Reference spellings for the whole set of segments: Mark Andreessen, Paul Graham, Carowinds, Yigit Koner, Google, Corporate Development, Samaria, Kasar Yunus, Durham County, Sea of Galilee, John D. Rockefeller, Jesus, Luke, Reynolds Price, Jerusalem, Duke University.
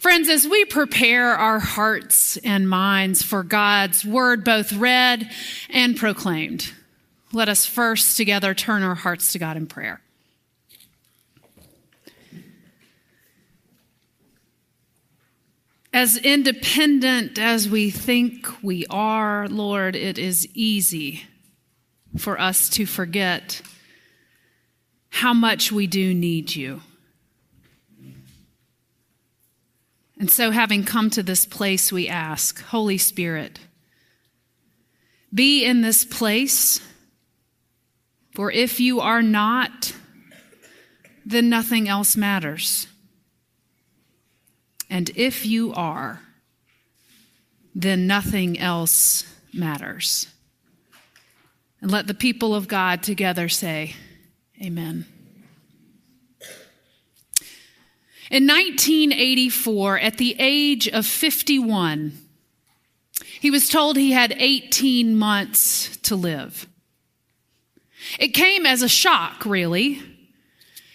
Friends, as we prepare our hearts and minds for God's word, both read and proclaimed, let us first together turn our hearts to God in prayer. As independent as we think we are, Lord, it is easy for us to forget how much we do need you. And so, having come to this place, we ask, Holy Spirit, be in this place, for if you are not, then nothing else matters. And if you are, then nothing else matters. And let the people of God together say, Amen. In 1984, at the age of 51, he was told he had 18 months to live. It came as a shock, really.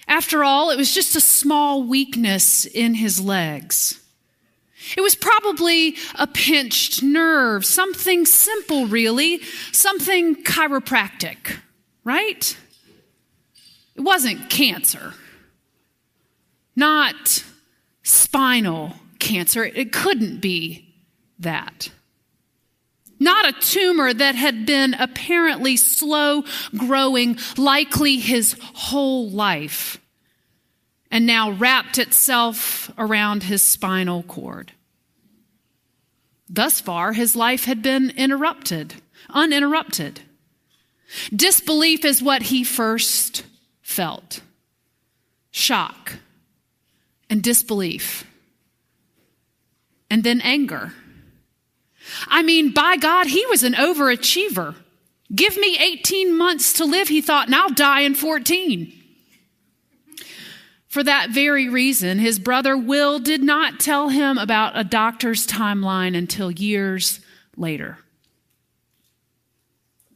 After all, it was just a small weakness in his legs. It was probably a pinched nerve, something simple, really, something chiropractic, right? It wasn't cancer. Not spinal cancer. It couldn't be that. Not a tumor that had been apparently slow growing, likely his whole life, and now wrapped itself around his spinal cord. Thus far, his life had been uninterrupted. Disbelief is what he first felt. Shock. And disbelief, and then anger. I mean, by God, he was an overachiever. Give me 18 months to live, he thought, and I'll die in 14. For that very reason, his brother Will did not tell him about a doctor's timeline until years later.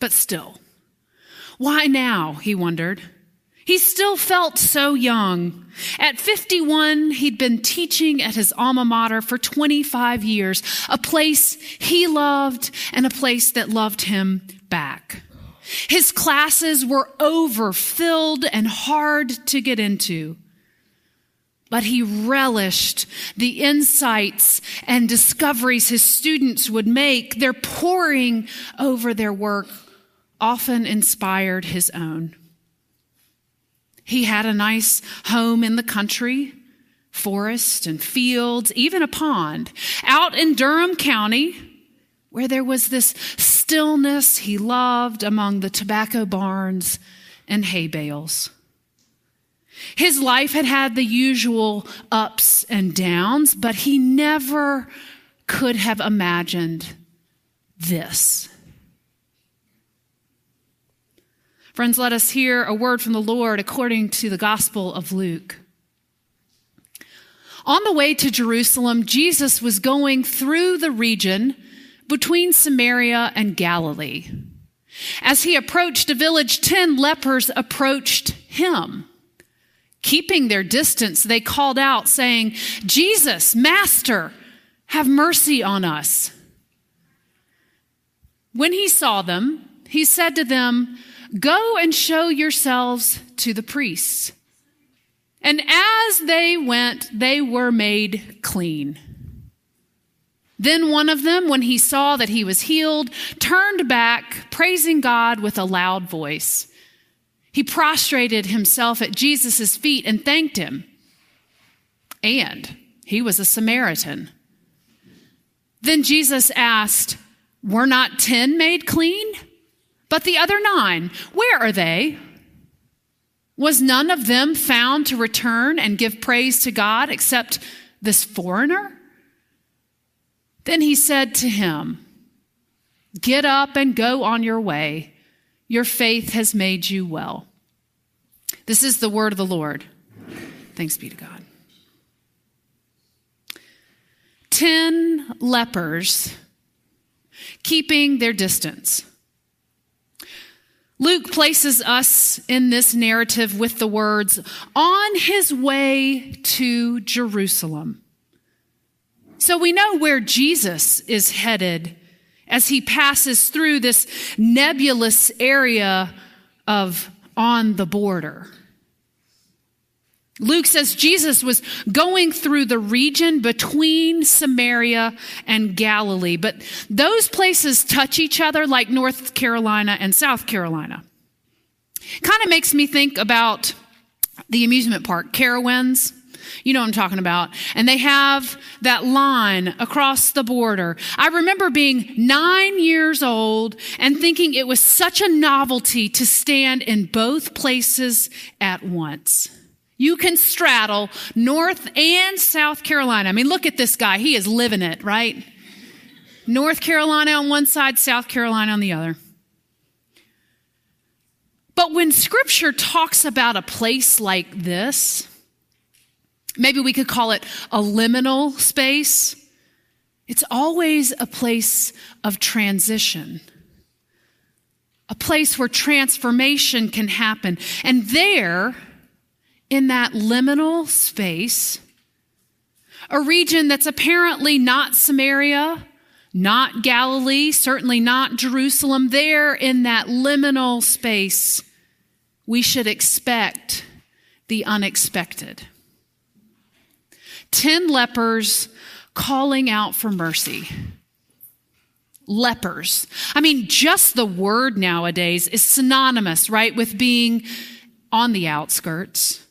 But still, why now, he wondered. He still felt so young. At 51, he'd been teaching at his alma mater for 25 years, a place he loved and a place that loved him back. His classes were overfilled and hard to get into, but he relished the insights and discoveries his students would make. Their poring over their work often inspired his own. He had a nice home in the country, forest and fields, even a pond, out in Durham County, where there was this stillness he loved among the tobacco barns and hay bales. His life had had the usual ups and downs, but he never could have imagined this. Friends, let us hear a word from the Lord according to the Gospel of Luke. On the way to Jerusalem, Jesus was going through the region between Samaria and Galilee. As he approached a village, 10 lepers approached him. Keeping their distance, they called out, saying, "Jesus, Master, have mercy on us." When he saw them, he said to them, "Go and show yourselves to the priests." And as they went, they were made clean. Then one of them, when he saw that he was healed, turned back, praising God with a loud voice. He prostrated himself at Jesus' feet and thanked him. And he was a Samaritan. Then Jesus asked, "Were not 10 made clean? But the other 9, where are they? Was none of them found to return and give praise to God except this foreigner?" Then he said to him, "Get up and go on your way. Your faith has made you well." This is the word of the Lord. Thanks be to God. 10 lepers keeping their distance. Luke places us in this narrative with the words, "On his way to Jerusalem." So we know where Jesus is headed as he passes through this nebulous area of on the border. Luke says Jesus was going through the region between Samaria and Galilee, but those places touch each other like North Carolina and South Carolina. Kind of makes me think about the amusement park, Carowinds. You know what I'm talking about. And they have that line across the border. I remember being 9 years old and thinking it was such a novelty to stand in both places at once. You can straddle North and South Carolina. I mean, look at this guy. He is living it, right? North Carolina on one side, South Carolina on the other. But when Scripture talks about a place like this, maybe we could call it a liminal space, it's always a place of transition, a place where transformation can happen. And there, in that liminal space, a region that's apparently not Samaria, not Galilee, certainly not Jerusalem, there in that liminal space, we should expect the unexpected. 10 lepers calling out for mercy. Lepers. I mean, just the word nowadays is synonymous, right, with being on the outskirts,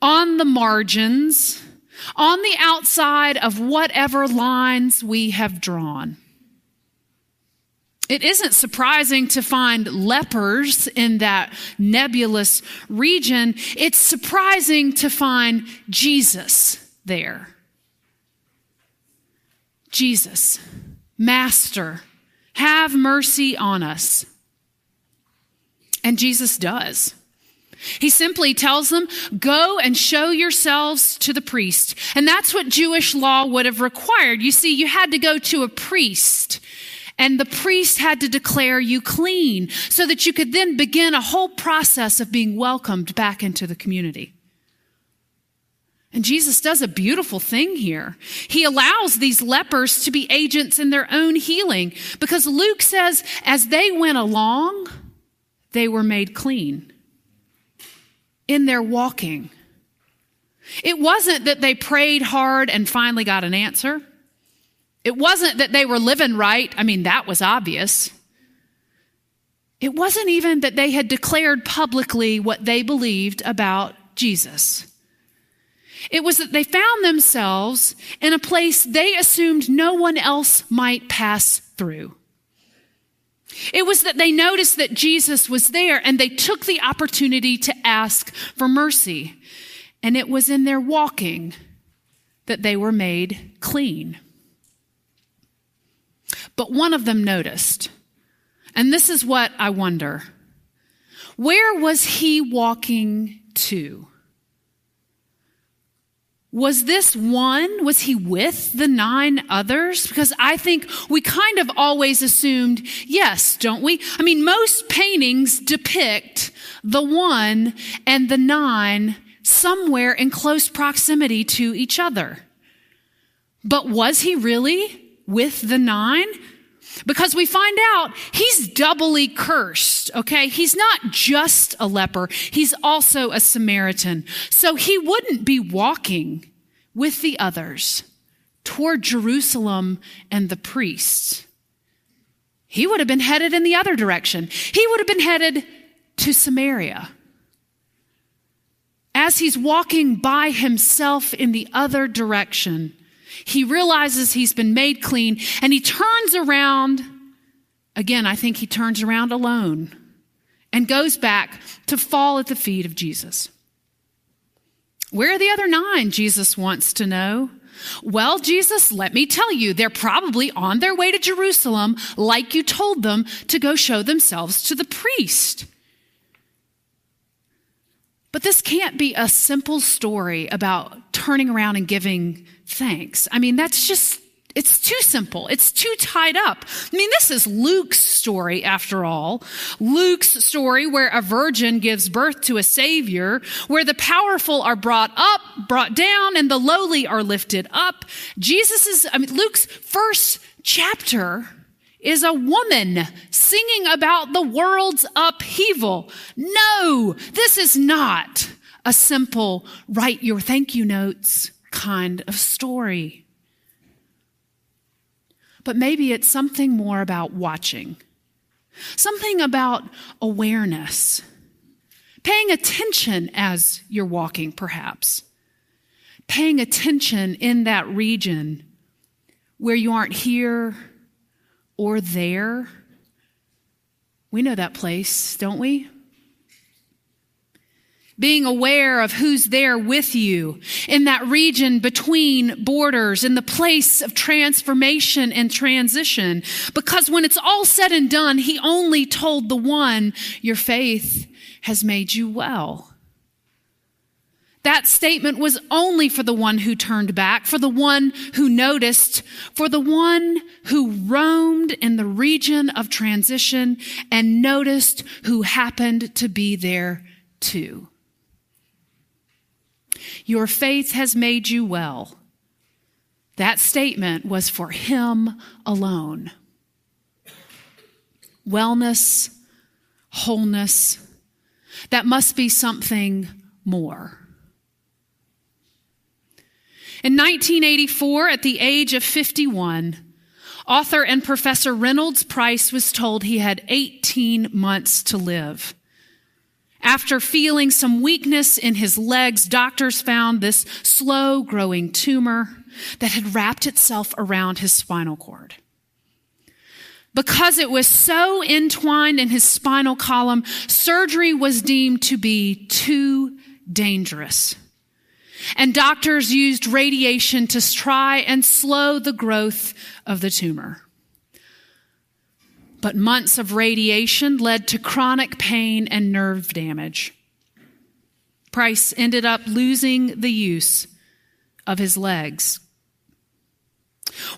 on the margins, on the outside of whatever lines we have drawn. It isn't surprising to find lepers in that nebulous region. It's surprising to find Jesus there. Jesus, Master, have mercy on us. And Jesus does. He simply tells them, go and show yourselves to the priest. And that's what Jewish law would have required. You see, you had to go to a priest, and the priest had to declare you clean so that you could then begin a whole process of being welcomed back into the community. And Jesus does a beautiful thing here. He allows these lepers to be agents in their own healing because Luke says, as they went along, they were made clean in their walking. It wasn't that they prayed hard and finally got an answer. It wasn't that they were living right. I mean, that was obvious. It wasn't even that they had declared publicly what they believed about Jesus. It was that they found themselves in a place they assumed no one else might pass through. It was that they noticed that Jesus was there and they took the opportunity to ask for mercy. And it was in their walking that they were made clean. But one of them noticed, and this is what I wonder, where was he walking to? Was this one? Was he with the 9 others? Because I think we kind of always assumed, yes, don't we? I mean, most paintings depict the one and the 9 somewhere in close proximity to each other. But was he really with the 9? Because we find out he's doubly cursed, okay? He's not just a leper. He's also a Samaritan. So he wouldn't be walking with the others toward Jerusalem and the priests. He would have been headed in the other direction. He would have been headed to Samaria. As he's walking by himself in the other direction, he realizes he's been made clean, and he turns around. Again, I think he turns around alone and goes back to fall at the feet of Jesus. Where are the other 9? Jesus wants to know. Well, Jesus, let me tell you, they're probably on their way to Jerusalem, like you told them, to go show themselves to the priest. But this can't be a simple story about turning around and giving thanks. I mean, that's just It's too simple. It's too tied up. I mean, this is Luke's story, after all. Luke's story where a virgin gives birth to a savior, where the powerful are brought up, brought down, and the lowly are lifted up. Luke's first chapter is a woman singing about the world's upheaval. No, this is not a simple write your thank you notes kind of story. But maybe it's something more about watching, something about awareness, paying attention as you're walking, perhaps, paying attention in that region where you aren't here or there. We know that place, don't we? Being aware of who's there with you in that region between borders, in the place of transformation and transition. Because when it's all said and done, he only told the one, your faith has made you well. That statement was only for the one who turned back, for the one who noticed, for the one who roamed in the region of transition and noticed who happened to be there too. Your faith has made you well. That statement was for him alone. Wellness, wholeness, that must be something more. In 1984, at the age of 51, author and professor Reynolds Price was told he had 18 months to live. After feeling some weakness in his legs, doctors found this slow-growing tumor that had wrapped itself around his spinal cord. Because it was so entwined in his spinal column, surgery was deemed to be too dangerous. And doctors used radiation to try and slow the growth of the tumor. But months of radiation led to chronic pain and nerve damage. Price ended up losing the use of his legs.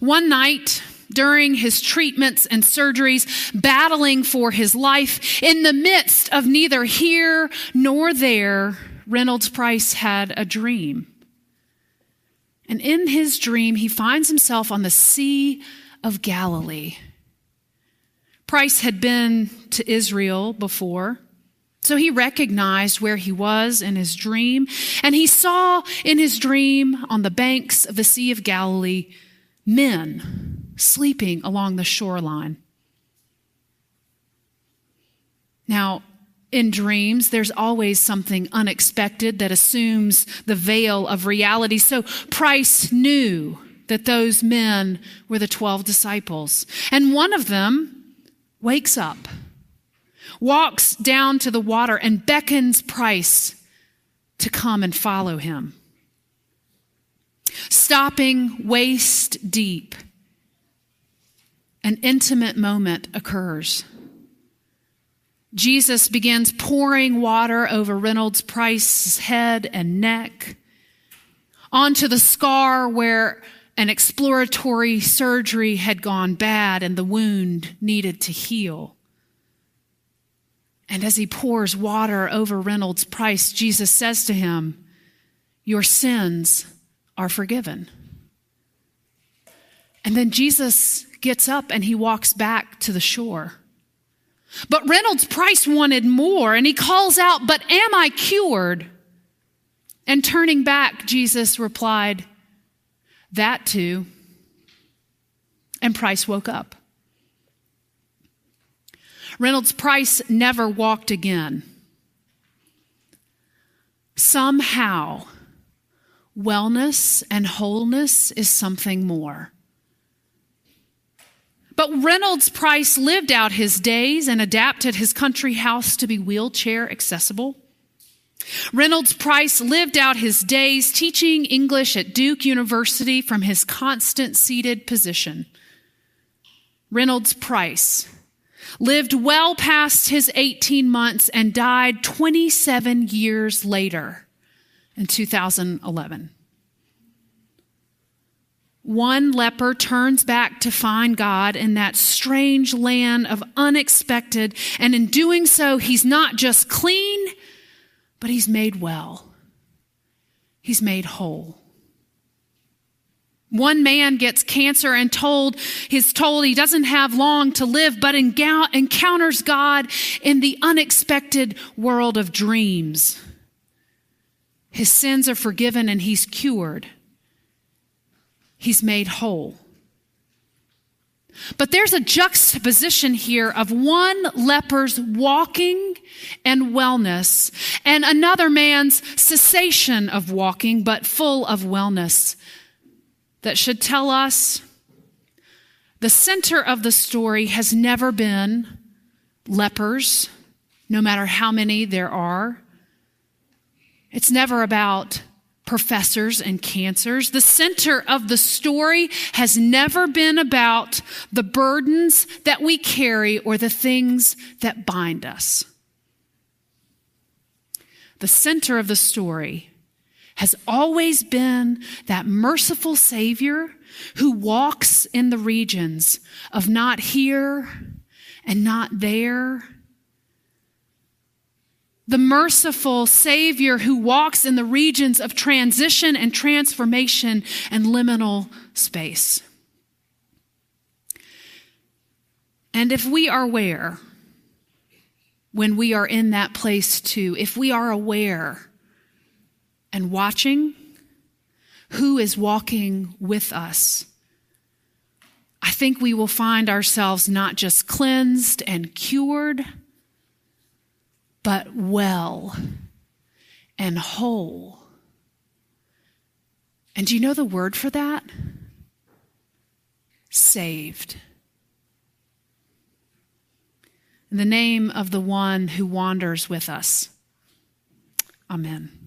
One night, during his treatments and surgeries, battling for his life, in the midst of neither here nor there, Reynolds Price had a dream. And in his dream, he finds himself on the Sea of Galilee. Price had been to Israel before, so he recognized where he was in his dream, and he saw in his dream on the banks of the Sea of Galilee men sleeping along the shoreline. Now, in dreams, there's always something unexpected that assumes the veil of reality, so Price knew that those men were the 12 disciples, and one of them wakes up, walks down to the water, and beckons Price to come and follow him. Stopping waist deep, an intimate moment occurs. Jesus begins pouring water over Reynolds Price's head and neck, onto the scar where an exploratory surgery had gone bad and the wound needed to heal. And as he pours water over Reynolds Price, Jesus says to him, "Your sins are forgiven." And then Jesus gets up and he walks back to the shore. But Reynolds Price wanted more, and he calls out, "But am I cured?" And turning back, Jesus replied, "That too." And Price woke up. Reynolds Price never walked again. Somehow, wellness and wholeness is something more. But Reynolds Price lived out his days and adapted his country house to be wheelchair accessible. Reynolds Price lived out his days teaching English at Duke University from his constant seated position. Reynolds Price lived well past his 18 months and died 27 years later in 2011. One leper turns back to find God in that strange land of unexpected, and in doing so, he's not just clean, but he's made well. He's made whole. One man gets cancer and he's told he doesn't have long to live, but encounters God in the unexpected world of dreams. His sins are forgiven and he's cured. He's made whole. But there's a juxtaposition here of one leper's walking and wellness and another man's cessation of walking, but full of wellness. That should tell us the center of the story has never been lepers, no matter how many there are. It's never about professors and cancers. The center of the story has never been about the burdens that we carry or the things that bind us. The center of the story has always been that merciful Savior who walks in the regions of not here and not there. The merciful Savior who walks in the regions of transition and transformation and liminal space. And if we are aware, when we are in that place too, if we are aware and watching who is walking with us, I think we will find ourselves not just cleansed and cured, but well and whole. And do you know the word for that? Saved. In the name of the one who wanders with us. Amen.